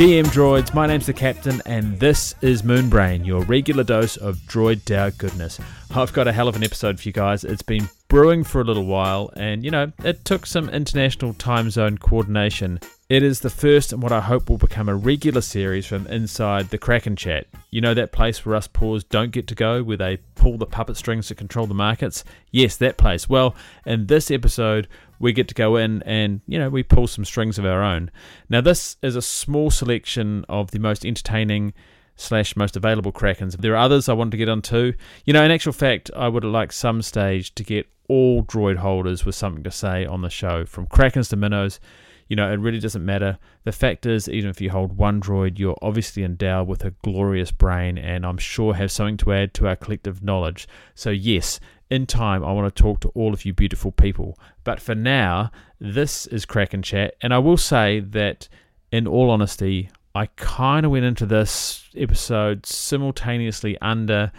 GM Droids, my name's the Captain, and this is Moonbrain, your regular dose of Droid DAO goodness. I've got a hell of an episode for you guys. It's been brewing for a little while, and you know, it took some international time zone coordination. It is the first and what I hope will become a regular series from inside the Kraken Chat. You know, that place where us paws don't get to go, where they pull the puppet strings to control the markets? Yes, that place. Well, in this episode, we get to go in and, you know, we pull some strings of our own. Now, this is a small selection of the most entertaining / most available Krakens. There are others I want to get onto. You know, in actual fact, I would like some stage to get all droid holders with something to say on the show, from Krakens to minnows. You know, it really doesn't matter. The fact is, even if you hold one droid, you're obviously endowed with a glorious brain and I'm sure have something to add to our collective knowledge. So yes, in time, I want to talk to all of you beautiful people. But for now, this is Kraken Chat. And I will say that, in all honesty, I kind of went into this episode simultaneously under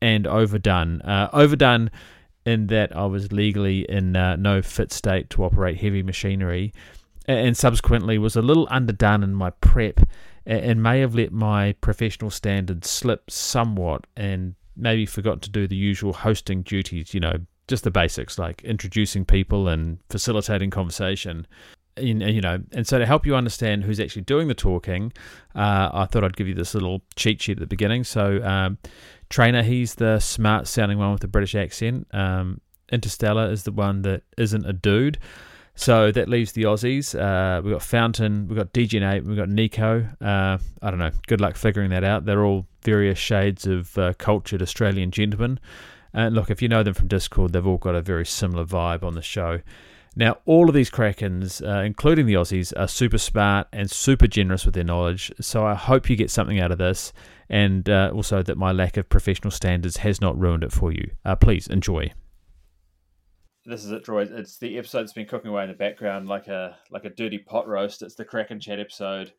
and overdone. Overdone in that I was legally in no fit state to operate heavy machinery, and subsequently was a little underdone in my prep and may have let my professional standards slip somewhat and maybe forgot to do the usual hosting duties, you know, just the basics like introducing people and facilitating conversation, you know. And so to help you understand who's actually doing the talking, I thought I'd give you this little cheat sheet at the beginning. So Trainer, he's the smart sounding one with the British accent. Interstellar is the one that isn't a dude. So that leaves the Aussies. We've got Fountain, we've got DGN8, we've got Nico. I don't know. Good luck figuring that out. They're all various shades of cultured Australian gentlemen. And look, if you know them from Discord, they've all got a very similar vibe on the show. Now, all of these Krakens, including the Aussies, are super smart and super generous with their knowledge. So I hope you get something out of this, and also that my lack of professional standards has not ruined it for you. Please enjoy. This is it, Droid. It's the episode that's been cooking away in the background like a dirty pot roast. It's the Kraken Chat episode.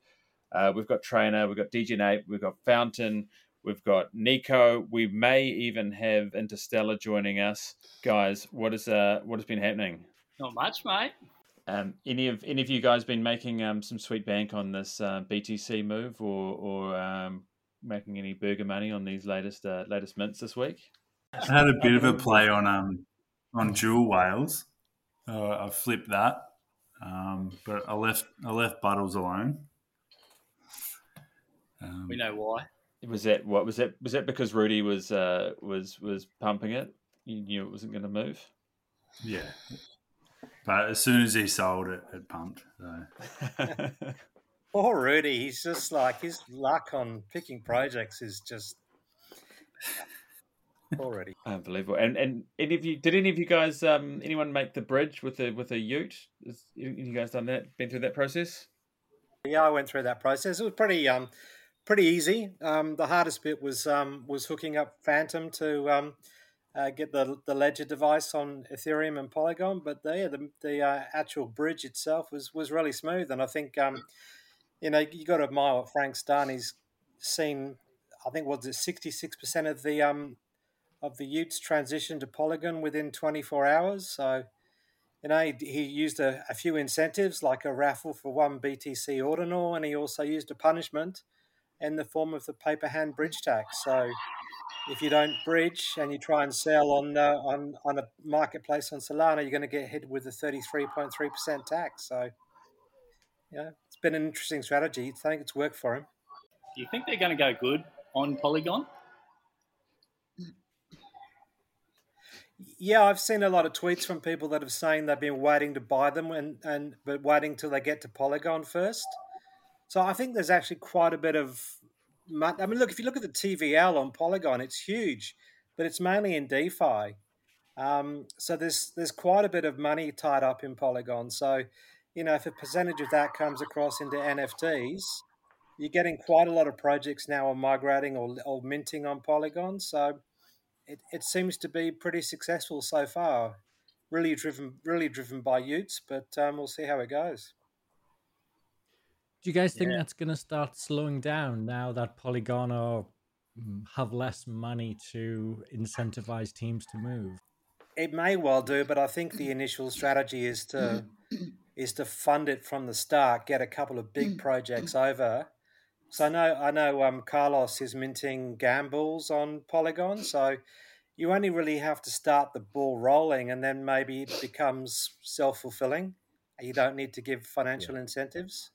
We've got Trainer, we've got DGN8, we've got Fountain, we've got Nico. We may even have Interstellar joining us. Guys, what has been happening? Not much, mate. Any of you guys been making some sweet bank on this BTC move, or making any burger money on these latest mints this week? I had a bit of a play on dual whales. I flipped that, but I left Buttles alone. We know why. Was that because Rudy was pumping it? You knew it wasn't going to move. Yeah, but as soon as he sold it, it pumped. So. Poor Rudy, he's just like, his luck on picking projects is just. Already unbelievable. And did any of you guys anyone make the bridge with a Ute? Has you guys done that? Been through that process? Yeah, I went through that process. It was pretty easy. The hardest bit was hooking up Phantom to get the ledger device on Ethereum and Polygon. But the actual bridge itself was really smooth. And I think you know, you got to admire what Frank's done. He's seen, I think, what's it, 66% of the Utes transition to Polygon within 24 hours. So, you know, he used a few incentives like a raffle for one BTC ordinal, and he also used a punishment in the form of the paper hand bridge tax. So if you don't bridge and you try and sell on a marketplace on Solana, you're going to get hit with a 33.3% tax. So, you know, it's been an interesting strategy. I think it's worked for him. Do you think they're going to go good on Polygon? Yeah, I've seen a lot of tweets from people that have saying they've been waiting to buy them but waiting till they get to Polygon first. So I think there's actually quite a bit of, I mean, look, if you look at the TVL on Polygon, it's huge, but it's mainly in DeFi. So there's quite a bit of money tied up in Polygon. So, you know, if a percentage of that comes across into NFTs, you're getting quite a lot of projects now on migrating or minting on Polygon. So It seems to be pretty successful so far, really driven by Utes, but we'll see how it goes. Do you guys think that's going to start slowing down now that Polygon have less money to incentivize teams to move? It may well do, but I think the initial strategy is to is to fund it from the start, get a couple of big projects over. So I know Carlos is minting gambles on Polygon, so you only really have to start the ball rolling, and then maybe it becomes self-fulfilling. You don't need to give financial incentives.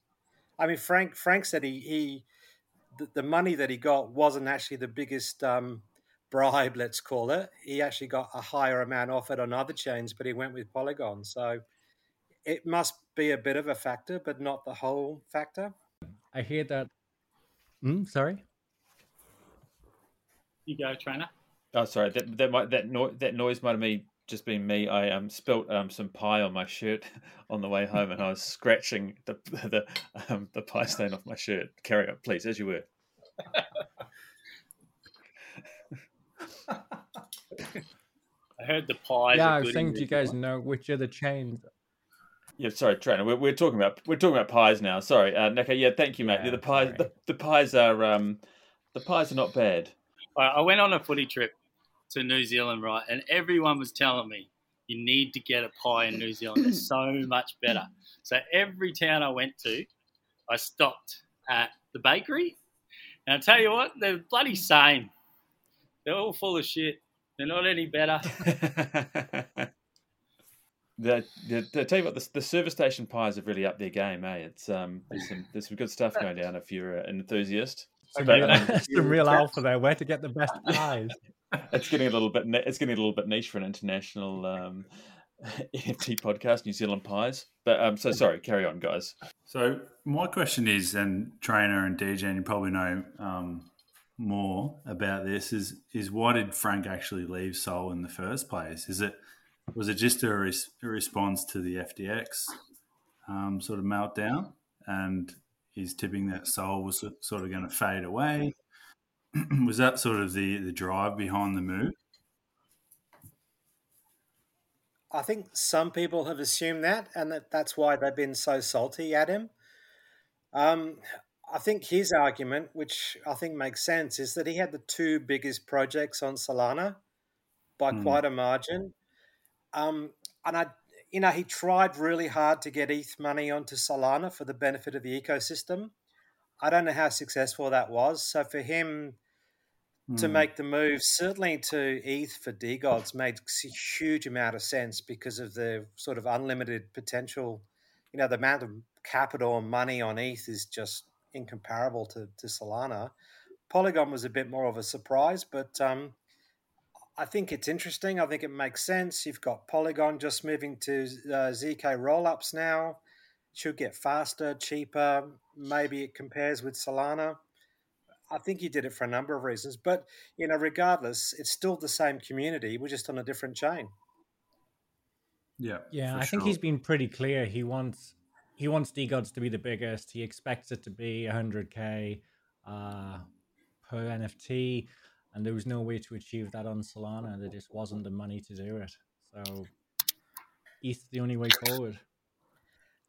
I mean, Frank said the money that he got wasn't actually the biggest bribe, let's call it. He actually got a higher amount offered on other chains, but he went with Polygon. So it must be a bit of a factor, but not the whole factor. I hear that. Sorry. You go, trainer. Oh, sorry. That noise might have just been me. I spilt some pie on my shirt on the way home, and I was scratching the pie stain off my shirt. Carry on, please, as you were. I heard the pie. Yeah, I was saying, do you guys know which are the chains? Yeah, sorry, Trainer. We're talking about pies now. Sorry, Nico. Yeah, thank you, mate. Yeah, the pies are not bad. I went on a footy trip to New Zealand, right? And everyone was telling me, you need to get a pie in New Zealand. It's so much better. So every town I went to, I stopped at the bakery. And I tell you what, they're bloody same. They're all full of shit. They're not any better. I tell you what, the service station pies are really up their game, eh? It's there's some good stuff going down if you're an enthusiast. That's the real alpha there. Where to get the best pies? It's getting a little bit niche for an international NFT podcast, New Zealand pies. But so sorry, carry on, guys. So my question is, and Trainer and DJ, you probably know more about this. Is why did Frank actually leave Sol in the first place? Was it just a response to the FTX sort of meltdown, and he's tipping that Sol was sort of going to fade away? Was that sort of the drive behind the move? I think some people have assumed that, and that's why they've been so salty at him. I think his argument, which I think makes sense, is that he had the two biggest projects on Solana by quite a margin. And he tried really hard to get ETH money onto Solana for the benefit of the ecosystem. I don't know how successful that was. So for him to make the move, certainly to ETH for DeGods, makes a huge amount of sense because of the sort of unlimited potential. You know, the amount of capital and money on ETH is just incomparable to Solana. Polygon was a bit more of a surprise, but I think it's interesting. I think it makes sense. You've got Polygon just moving to ZK rollups now. It should get faster, cheaper. Maybe it compares with Solana. I think he did it for a number of reasons. But, you know, regardless, it's still the same community. We're just on a different chain. Yeah, I think he's been pretty clear. He wants DeGods to be the biggest. He expects it to be 100K per NFT. And there was no way to achieve that on Solana. There just wasn't the money to do it. So ETH's the only way forward.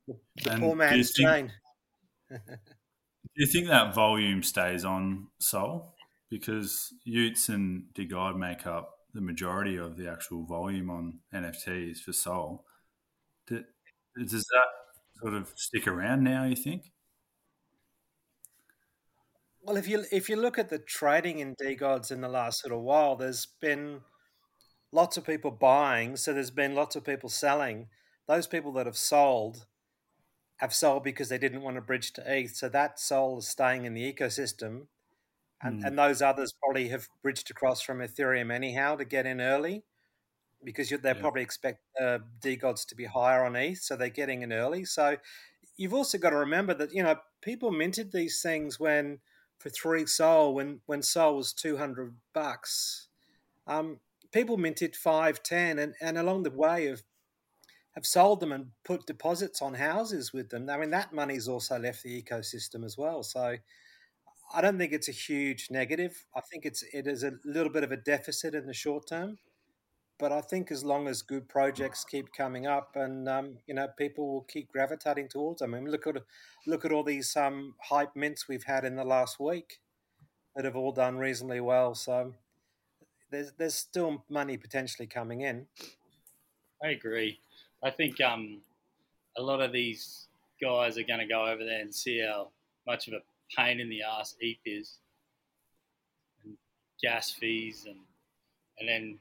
The poor man's chain. Do you think that volume stays on Sol? Because Utes and DeGod make up the majority of the actual volume on NFTs for Sol. Does that sort of stick around now, you think? Well, if you look at the trading in DeGods in the last little while, there's been lots of people buying, so there's been lots of people selling. Those people that have sold because they didn't want to bridge to ETH, so that Sol is staying in the ecosystem, and those others probably have bridged across from Ethereum anyhow to get in early because they probably expect DeGods to be higher on ETH, so they're getting in early. So you've also got to remember that, you know, people minted these things when... for 3 Sol, when Sol was $200, people minted 5, 10, and along the way have sold them and put deposits on houses with them. I mean, that money's also left the ecosystem as well. So I don't think it's a huge negative. I think it is a little bit of a deficit in the short term, but I think as long as good projects keep coming up, and you know, people will keep gravitating towards them. I mean, look at all these hype mints we've had in the last week that have all done reasonably well. So there's still money potentially coming in. I agree. I think a lot of these guys are going to go over there and see how much of a pain in the ass ETH is, and gas fees, and then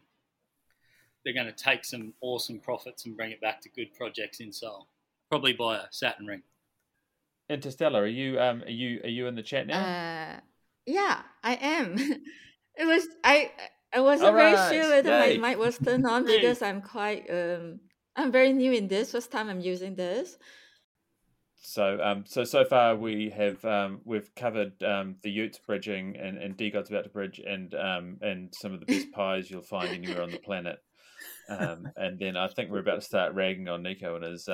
they're going to take some awesome profits and bring it back to good projects in Seoul, probably by a Saturn Ring. Interstellar, are you in the chat now? Yeah, I am. It was I wasn't very sure whether my mic was turned on because I'm quite I'm very new in this. First time I'm using this. So far we have we've covered the Utes bridging and DeGods about to bridge and some of the best pies you'll find anywhere on the planet. And then I think we're about to start ragging on Nico and his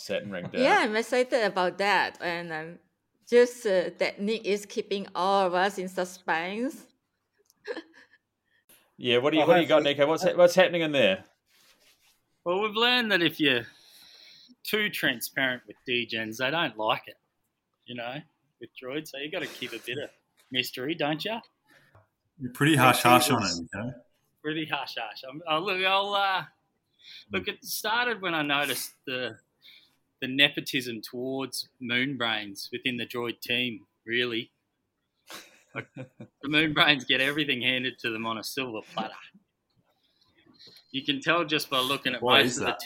Saturn Ring DAO. Yeah, I'm excited about that, and I'm just that Nick is keeping all of us in suspense. Yeah, what do you got, Nico? What's happening in there? Well, we've learned that if you're too transparent with DGens, they don't like it, with droids. So you got to keep a bit of mystery, don't you? You're pretty harsh on it, Nico. Really harsh. Look, it started when I noticed the nepotism towards Moonbrains within the droid team, really. Like, the Moonbrains get everything handed to them on a silver platter. You can tell just by looking at most of the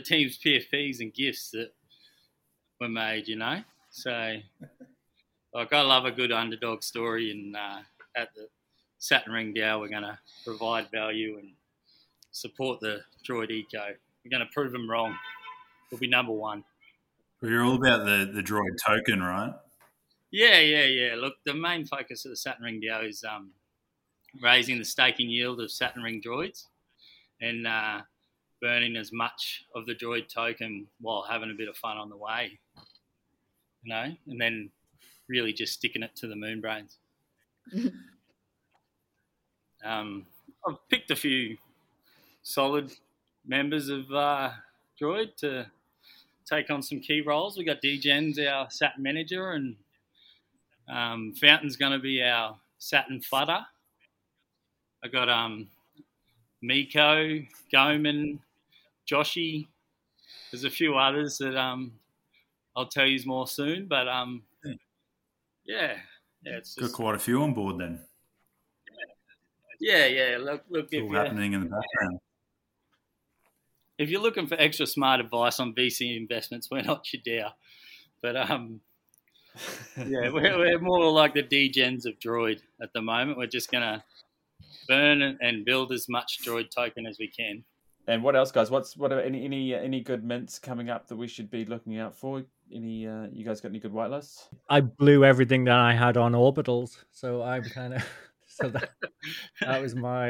team's PFPs and gifts that were made, So, like, I love a good underdog story, and at the Saturn Ring DAO, we're going to provide value and support the droid eco. We're going to prove them wrong. We'll be number one. Well, you're all about the droid token, right? Yeah. Look, the main focus of the Saturn Ring DAO is raising the staking yield of Saturn Ring droids and burning as much of the droid token while having a bit of fun on the way, and then really just sticking it to the Moonbrains. I've picked a few solid members of Droid to take on some key roles. We got DGens, our Saturn manager, and Fountain's going to be our Saturn fudder. I got Miko, Goman, Joshi. There's a few others that I'll tell you more soon, but it's just... Got quite a few on board then. Yeah. Look. It's all happening in the background. If you're looking for extra smart advice on VC investments, we're not your DAO. But we're more like the DGens of Droid at the moment. We're just gonna burn and build as much Droid token as we can. And what else, guys? What are any good mints coming up that we should be looking out for? Any you guys got any good whitelists? I blew everything that I had on Orbitals, so I'm kind of. So that was my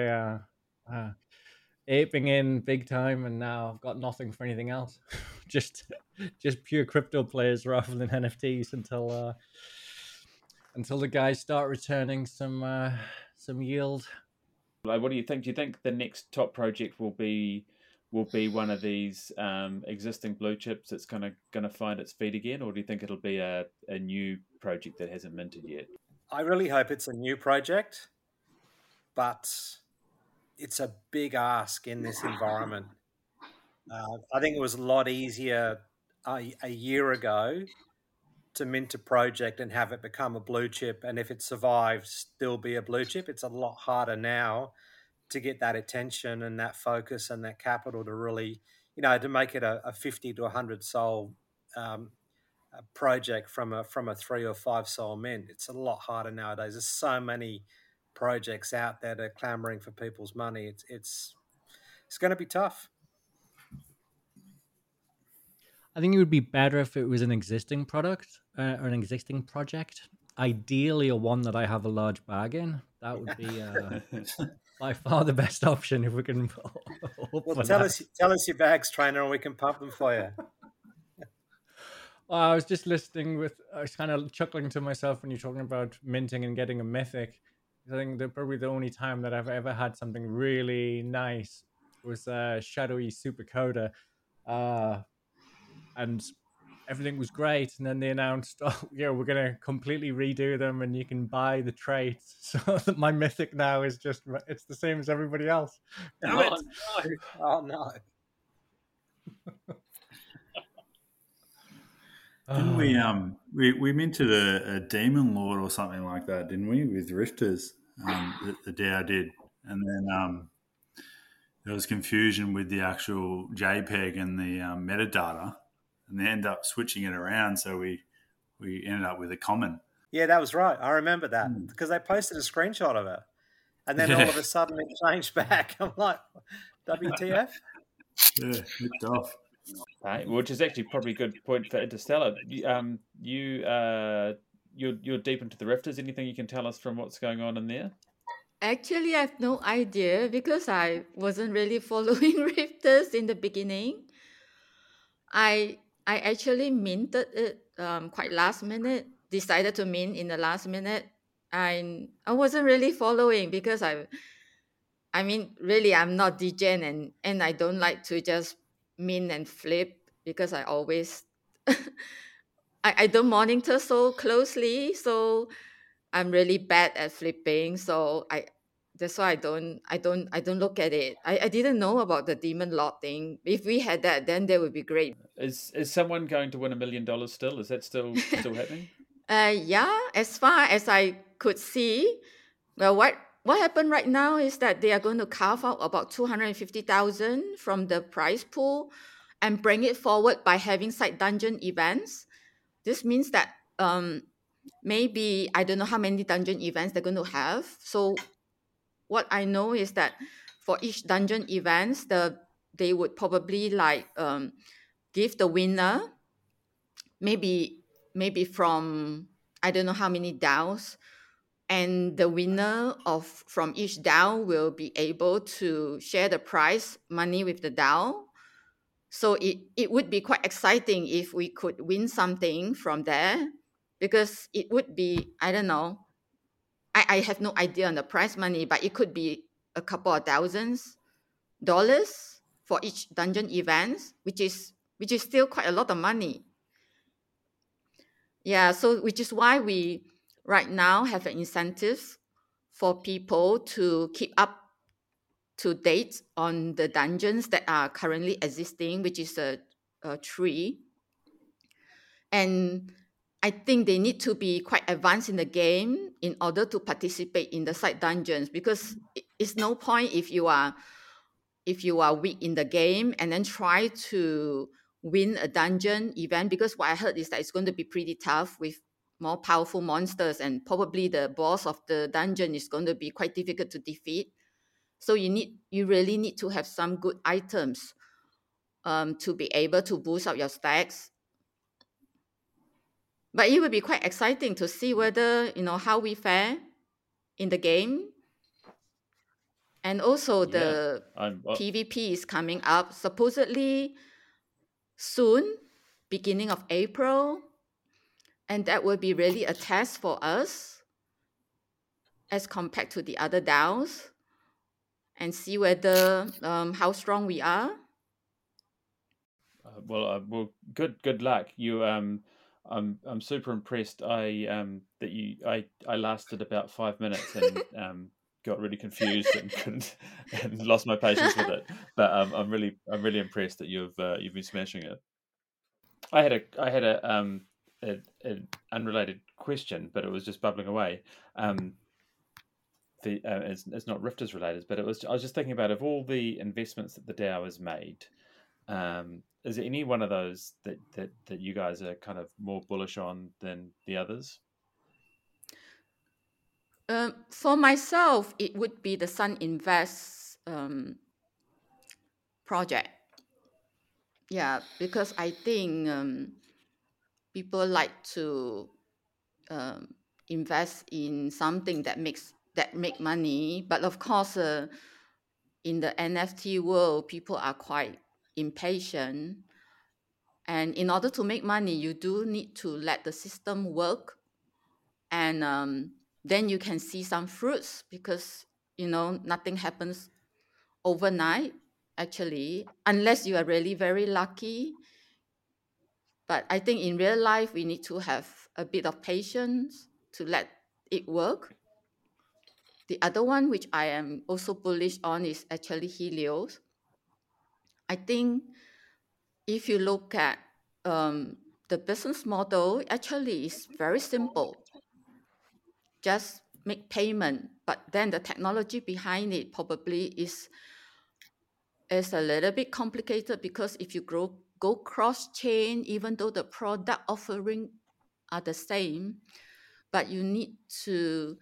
aping in big time, and now I've got nothing for anything else. just pure crypto players rather than NFTs until the guys start returning some yield. Like, what do you think? Do you think the next top project will be one of these existing blue chips that's gonna find its feet again, or do you think it'll be a new project that hasn't minted yet? I really hope it's a new project. But it's a big ask in this environment. I think it was a lot easier a year ago to mint a project and have it become a blue chip, and if it survives, still be a blue chip. It's a lot harder now to get that attention and that focus and that capital to really, to make it a 50 to 100 soul project from a 3 or 5 soul mint. It's a lot harder nowadays. There's so many projects out there that are clamoring for people's money. It's going to be tough. I think it would be better if it was an existing product or an existing project. Ideally, a one that I have a large bag in. That would be by far the best option if we can. Well, tell us your bags, trainer, and we can pump them for you. Well, I was just I was kind of chuckling to myself when you're talking about minting and getting a mythic. I think that probably the only time that I've ever had something really nice was Shadowy Super Coda. And everything was great. And then they announced, we're going to completely redo them and you can buy the traits. So that my mythic now is just, it's the same as everybody else. Oh, no. Didn't we minted a Demon Lord or something like that, didn't we, with Rifters? The DAO did, and then there was confusion with the actual JPEG and the metadata, and they ended up switching it around, so we ended up with a common. Yeah, that was right. I remember that because they posted a screenshot of it, and then all of a sudden it changed back. I'm like, WTF? Yeah, ripped off. Which is actually probably a good point for Interstellar. You're deep into the Rifters. Anything you can tell us from what's going on in there? Actually, I have no idea because I wasn't really following Rifters in the beginning. I actually minted it quite last minute. Decided to mint in the last minute. I wasn't really following because I mean, really, I'm not degen and I don't like to just mint and flip because I always I don't monitor so closely, so I'm really bad at flipping, so that's why I don't look at it. I didn't know about the Demon Lord thing. If we had that, then that would be great. Is someone going to win $1 million still? Is that still happening? Yeah, as far as I could see. Well, what happened right now is that they are going to carve out about 250,000 from the prize pool and bring it forward by having side dungeon events. This means that maybe I don't know how many dungeon events they're going to have. So what I know is that for each dungeon events, they would probably give the winner maybe from I don't know how many DAOs. And the winner from each DAO will be able to share the prize money with the DAO. So it would be quite exciting if we could win something from there, because it would be, I don't know, I have no idea on the prize money, but it could be a couple of thousands dollars for each dungeon event, which is still quite a lot of money. Yeah, so which is why we right now have an incentive for people to keep up to date on the dungeons that are currently existing, which is a 3. And I think they need to be quite advanced in the game in order to participate in the side dungeons, because it's no point if you are weak in the game and then try to win a dungeon event, because what I heard is that it's going to be pretty tough with more powerful monsters, and probably the boss of the dungeon is going to be quite difficult to defeat. So you really need to have some good items to be able to boost up your stacks. But it will be quite exciting to see whether, how we fare in the game. And also the PvP is coming up supposedly soon, beginning of April. And that will be really a test for us as compared to the other DAOs, and see whether how strong we are. Well, good luck. You, I'm super impressed. I lasted about 5 minutes and got really confused and couldn't, and lost my patience with it. But I'm really impressed that you've been smashing it. I had an unrelated question, but it was just bubbling away. It's not Rifters related, but I was just thinking about, of all the investments that the DAO has made, is there any one of those that you guys are kind of more bullish on than the others? For myself, it would be the Sun Invest project. Yeah, because I think people like to invest in something that make money, but of course, in the NFT world, people are quite impatient. And in order to make money, you do need to let the system work, and then you can see some fruits, because nothing happens overnight. Actually, unless you are really very lucky. But I think in real life, we need to have a bit of patience to let it work. The other one, which I am also bullish on, is actually Helios. I think if you look at the business model actually is very simple. Just make payment, but then the technology behind it probably is a little bit complicated, because if you go cross-chain, even though the product offering are the same, but you need to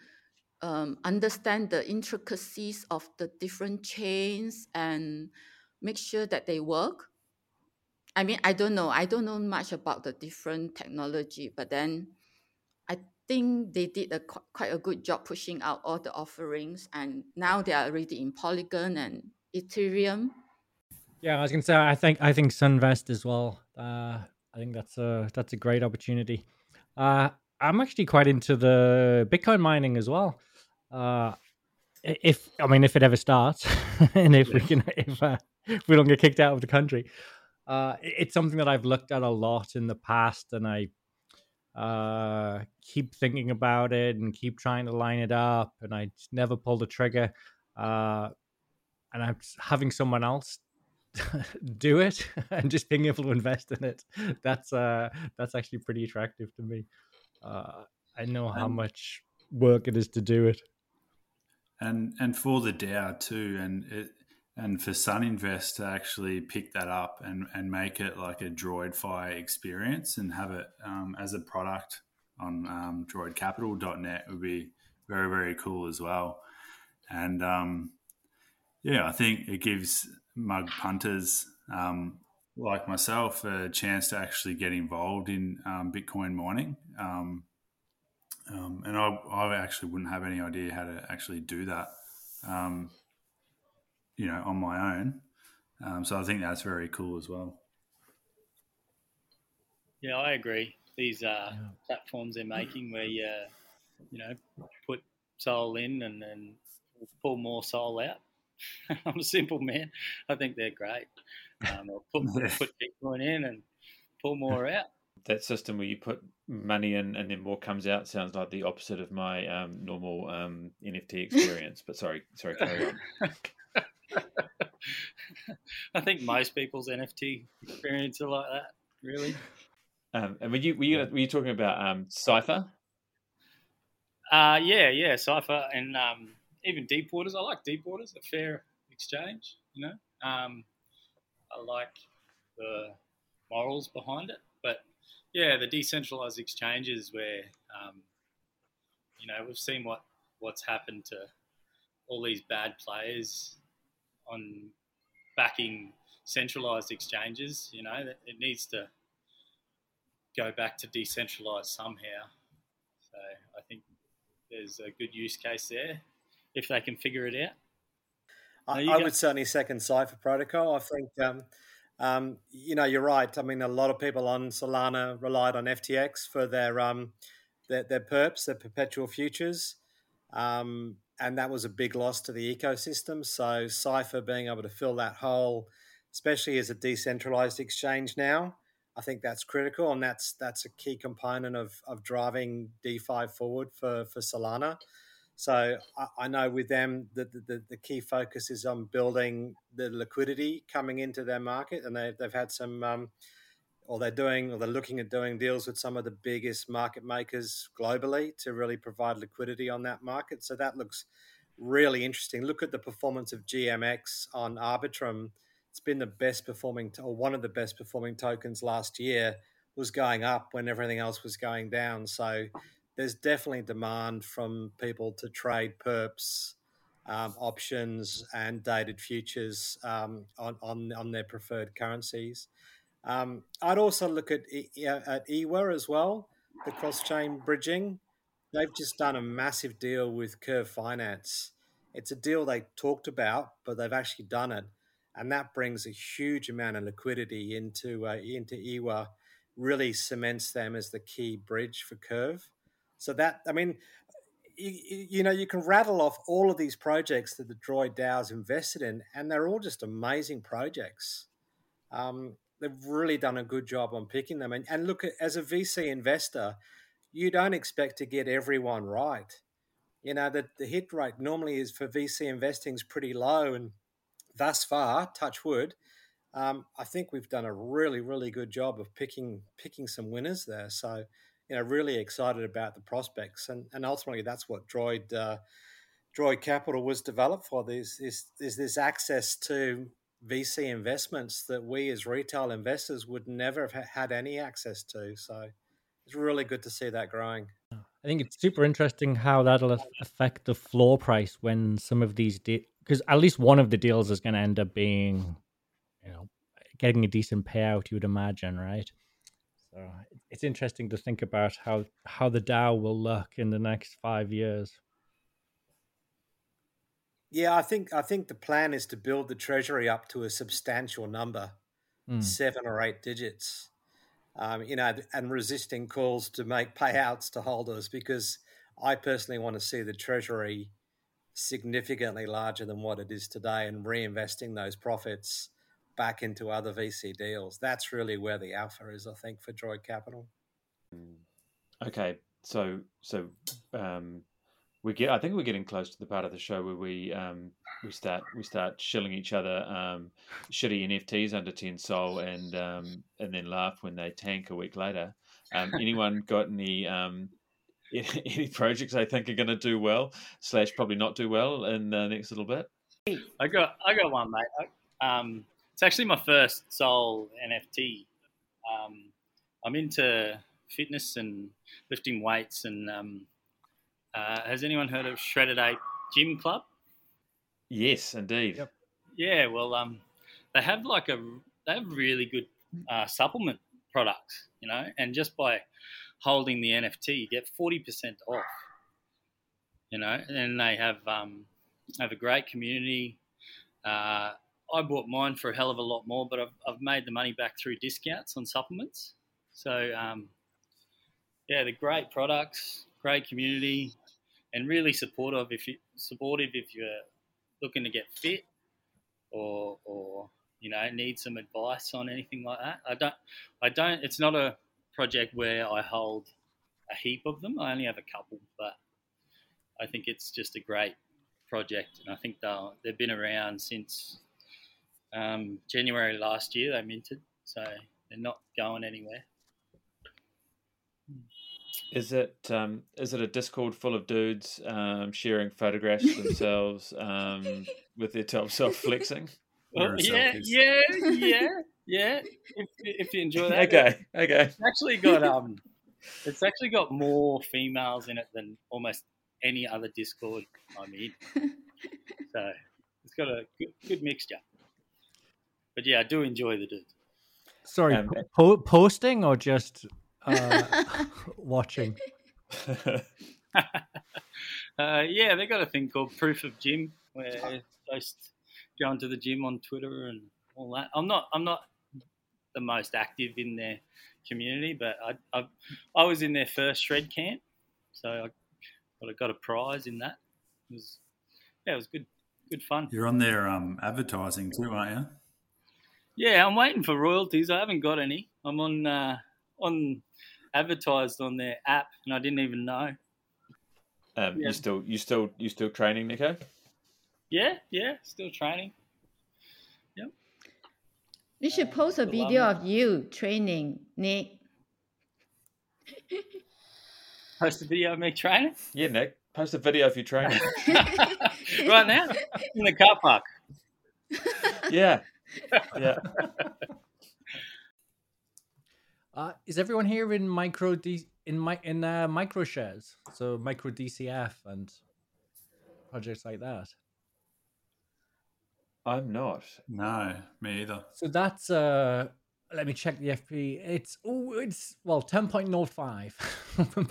understand the intricacies of the different chains and make sure that they work. I mean, I don't know much about the different technology, but then I think they did quite a good job pushing out all the offerings, and now they are already in Polygon and Ethereum. Yeah, I was gonna say I think Sun Invest as well. I think that's a great opportunity. I'm actually quite into the Bitcoin mining as well. If it ever starts, and if we don't get kicked out of the country. It's something that I've looked at a lot in the past, and I keep thinking about it and keep trying to line it up, and I just never pull the trigger. And I'm having someone else do it and just being able to invest in it. That's actually pretty attractive to me. I know how much work it is to do it. And for the DAO too, and for Sun Invest to actually pick that up and make it like a DroidFi experience and have it as a product on droidcapital.net would be very, very cool as well. And I think it gives mug punters like myself a chance to actually get involved in Bitcoin mining. And I actually wouldn't have any idea how to actually do that. On my own. So I think that's very cool as well. Yeah, I agree. These platforms they're making where you put soul in and then pull more soul out. I'm a simple man. I think they're great. Put Bitcoin in and pull more out. That system where you put money in and then more comes out sounds like the opposite of my normal NFT experience. But sorry, carry on. I think most people's NFT experience are like that, really. And were you talking about Cypher? Cypher and even Deep Waters. I like Deep Waters, a fair exchange. I like the morals behind it, but yeah, the decentralized exchanges where we've seen what's happened to all these bad players on backing centralized exchanges, it needs to go back to decentralized somehow. So I think there's a good use case there if they can figure it out. I would certainly second Cypher Protocol. I think, you're right. I mean, a lot of people on Solana relied on FTX for their perps, their perpetual futures. And that was a big loss to the ecosystem. So Cypher being able to fill that hole, especially as a decentralized exchange now, I think that's critical, and that's a key component of driving DeFi forward for Solana. So I know with them that the key focus is on building the liquidity coming into their market, and they've had some, they're looking at doing deals with some of the biggest market makers globally to really provide liquidity on that market. So that looks really interesting. Look at the performance of GMX on Arbitrum. It's been the best performing, or one of the best performing tokens last year, was going up when everything else was going down. So there's definitely demand from people to trade perps, options and dated futures on their preferred currencies. I'd also look at EWA as well, the cross-chain bridging. They've just done a massive deal with Curve Finance. It's a deal they talked about, but they've actually done it, and that brings a huge amount of liquidity into EWA. Really cements them as the key bridge for Curve. So that, I mean, you can rattle off all of these projects that the Droid DAO's invested in, and they're all just amazing projects. They've really done a good job on picking them. And look, as a VC investor, you don't expect to get everyone right. The hit rate normally is for VC investing is pretty low. And thus far, touch wood, I think we've done a really, really good job of picking some winners there. So, you know, really excited about the prospects, and ultimately that's what Droid Capital was developed for. Is this access to VC investments that we as retail investors would never have had any access to. So it's really good to see that growing. I think it's super interesting how that'll affect the floor price when some of these deals, because at least one of the deals is going to end up being, you know, getting a decent payout, you would imagine, right? So it's interesting to think about how the DAO will look in the next 5 years. Yeah, I think the plan is to build the treasury up to a substantial number, 7 or 8 digits, you know, and resisting calls to make payouts to holders, because I personally want to see the treasury significantly larger than what it is today and reinvesting those profits back into other VC deals. That's really where the alpha is, I think, for Droid Capital. Okay, so I think we're getting close to the part of the show where we start shilling each other shitty NFTs under 10 Sol and then laugh when they tank a week later. Anyone got any projects they think are going to do well / probably not do well in the next little bit? I got one, mate. It's actually my first Sol NFT. I'm into fitness and lifting weights and. Has anyone heard of Shredded Ape Gym Club? Yes, indeed. Yep. Yeah, well, they have really good supplement products, you know, and just by holding the NFT, you get 40% off, you know, and they have a great community. I bought mine for a hell of a lot more, but I've made the money back through discounts on supplements. So, yeah, they're great products, great community. And really supportive if you're looking to get fit or you know, need some advice on anything like that. I don't. It's not a project where I hold a heap of them. I only have a couple, but I think it's just a great project. And I think they've been around since January last year. They minted, so they're not going anywhere. Is it a Discord full of dudes sharing photographs themselves with their tops off flexing? Well, yeah. If you enjoy that, okay. It's actually got more females in it than almost any other Discord I'm in. So it's got a good mixture. But yeah, I do enjoy the dudes. Sorry, posting or just. Watching. Yeah, they got a thing called Proof of Gym, where you post going to the gym on Twitter and all that. I'm not the most active in their community, but I was in their first shred camp, so I got a prize in that. It was good fun. You're on their advertising too, aren't you? Yeah, I'm waiting for royalties. I haven't got any. I'm on advertised on their app, and I didn't even know. Yeah. You still training, Nico? Yeah, still training. Yep. We should post a video of you training, Nick. Post a video of me training? Yeah, Nick. Post a video of you training. Right now, in the car park. Yeah. Is everyone here in micro shares, so micro DCF and projects like that? I'm not. No, me either. So that's let me check the FP. It's well 10.05,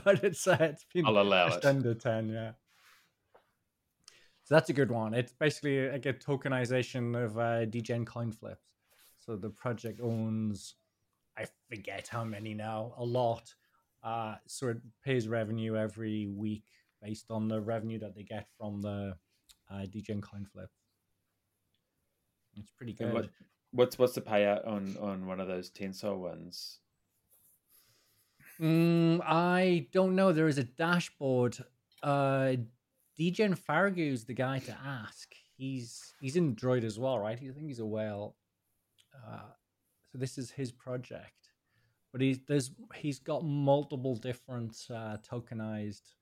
but it's been under 10, yeah. So that's a good one. It's basically like a tokenization of DGen coin flips. So the project owns. I forget how many now, a lot. So it pays revenue every week based on the revenue that they get from the DGen coin flip. It's pretty good. What's the payout on one of those Tensor ones? I don't know. There is a dashboard. DGen Farragut's the guy to ask. He's in Droid as well, right? I think he's a whale. So this is his project, but he's got multiple different tokenized,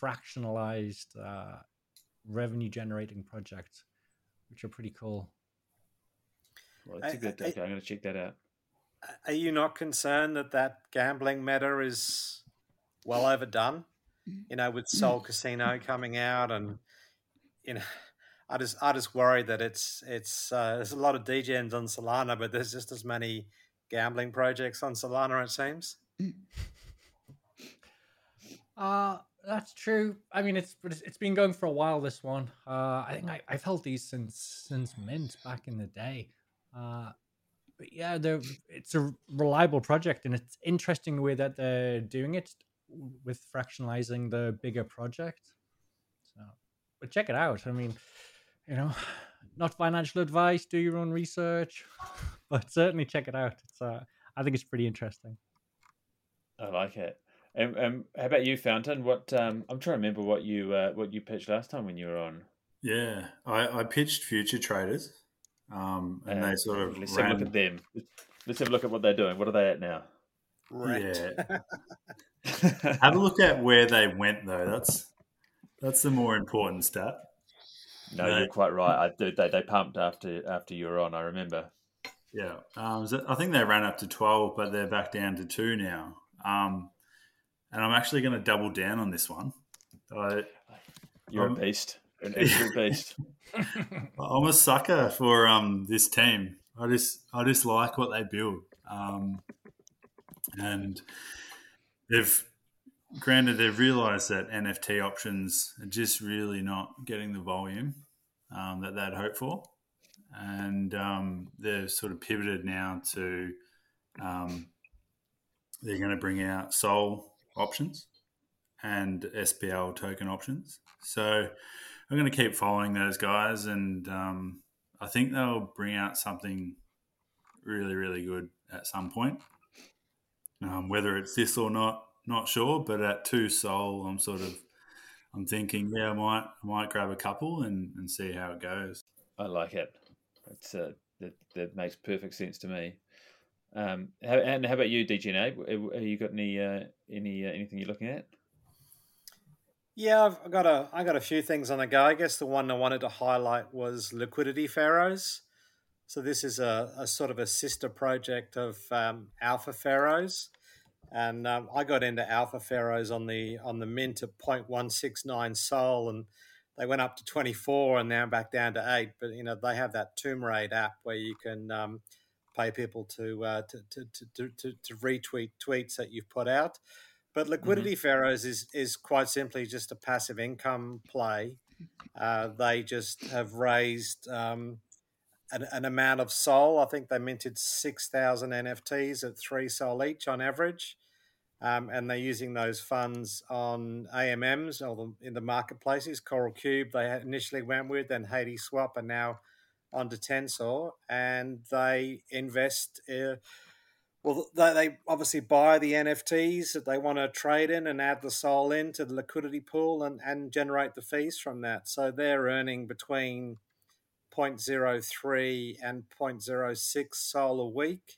fractionalized revenue generating projects, which are pretty cool. Well, it's a good idea. I'm going to check that out. Are you not concerned that that gambling meta is well overdone? You know, with Soul Casino coming out, and you know, I just worry that it's there's a lot of DGENs on Solana, but there's just as many gambling projects on Solana, it seems. That's true. I mean, it's been going for a while, this one. I think I've held these since Mint back in the day. But yeah, it's a reliable project, and it's interesting the way that they're doing it with fractionalizing the bigger project. So, but check it out. I mean, you know, not financial advice. Do your own research, but certainly check it out. It's I think it's pretty interesting. I like it. How about you, Fountain? What I'm trying to remember what you pitched last time when you were on. Yeah, I pitched Future Traders. And they sort of have a look at them. Let's have a look at what they're doing. What are they at now? Right. Yeah. Have a look at where they went, though. That's the more important stat. No, you're quite right. They pumped after you were on. I remember. Yeah. So I think they ran up to 12, but they're back down to 2 now. And I'm actually going to double down on this one. You're a beast. An actual beast. I'm a sucker for this team. I just like what they build, and they've realised that NFT options are just really not getting the volume that they'd hoped for, and they've sort of pivoted now to they're going to bring out Sol options and SPL token options. So I'm going to keep following those guys, and I think they'll bring out something really, really good at some point. Whether it's this or not sure, but at 2 Sol, I'm thinking, yeah, I might grab a couple and see how it goes. I like it. That makes perfect sense to me. And how about you, DGNA? Have you got any anything you're looking at? Yeah, I got a few things on the go. I guess the one I wanted to highlight was Liquidity Pharaohs. So this is a sort of a sister project of Alpha Pharaohs, and I got into Alpha Pharaohs on the mint at 0.169 Sol, and they went up to 24 and now back down to 8. But you know, they have that Tomb Raid app where you can pay people to retweet tweets that you've put out. But Liquidity Pharaohs is quite simply just a passive income play. They just have raised an amount of Sol. I think they minted 6,000 NFTs at 3 Sol each on average. And they're using those funds on AMMs or in the marketplaces. Coral Cube they initially went with, then Haiti Swap, and now onto Tensor. And they invest... Well, they obviously buy the NFTs that they want to trade in and add the Sol into the liquidity pool and generate the fees from that. So they're earning between 0.03 and 0.06 Sol a week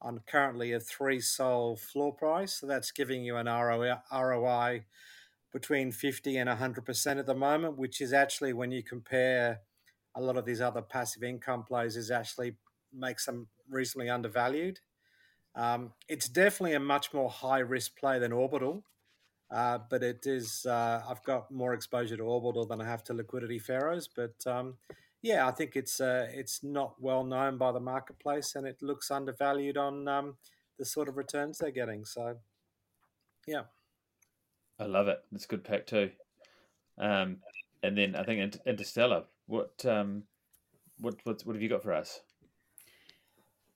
on currently a 3 Sol floor price. So that's giving you an ROI between 50 and 100% at the moment, which is actually, when you compare a lot of these other passive income plays, is actually makes them reasonably undervalued. It's definitely a much more high-risk play than Orbital, but it is. I've got more exposure to Orbital than I have to Liquidity Pharaohs, but yeah, I think it's not well known by the marketplace, and it looks undervalued on the sort of returns they're getting. So, yeah, I love it. It's a good pack too. And then I think Interstellar. What have you got for us?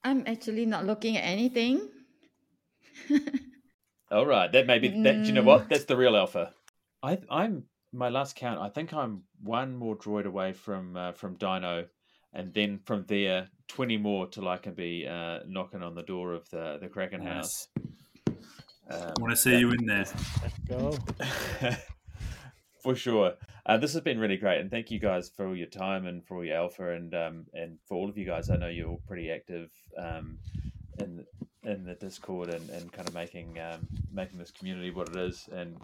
I'm actually not looking at anything. All right, that may be that. You know what? That's the real alpha. I'm my last count. I think I'm one more droid away from Dino, and then from there, 20 more till I can be knocking on the door of the Kraken house. Nice. Want to see you in there? Let's go. For sure. This has been really great, and thank you guys for all your time and for all your alpha, and for all of you guys. I know you're all pretty active in the Discord and kind of making this community what it is, and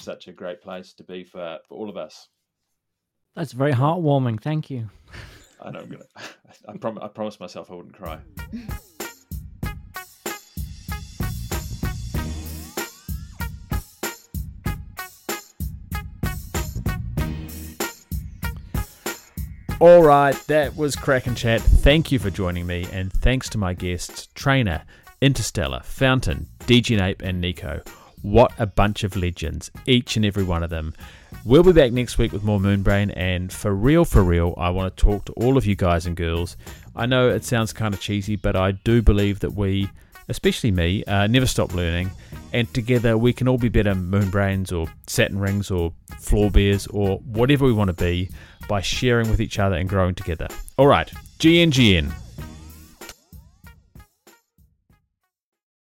such a great place to be for all of us. That's very heartwarming. Thank you. I know I promised myself I wouldn't cry. All right, that was Kraken Chat. Thank you for joining me, and thanks to my guests, Trainer, Interstellar, Fountain, DGNape, and Nico. What a bunch of legends, each and every one of them. We'll be back next week with more Moonbrain, and for real, I want to talk to all of you guys and girls. I know it sounds kind of cheesy, but I do believe that we, especially me, never stop learning, and together we can all be better Moonbrains or Saturn Rings or Floor Bears or whatever we want to be by sharing with each other and growing together. All right, GNGN.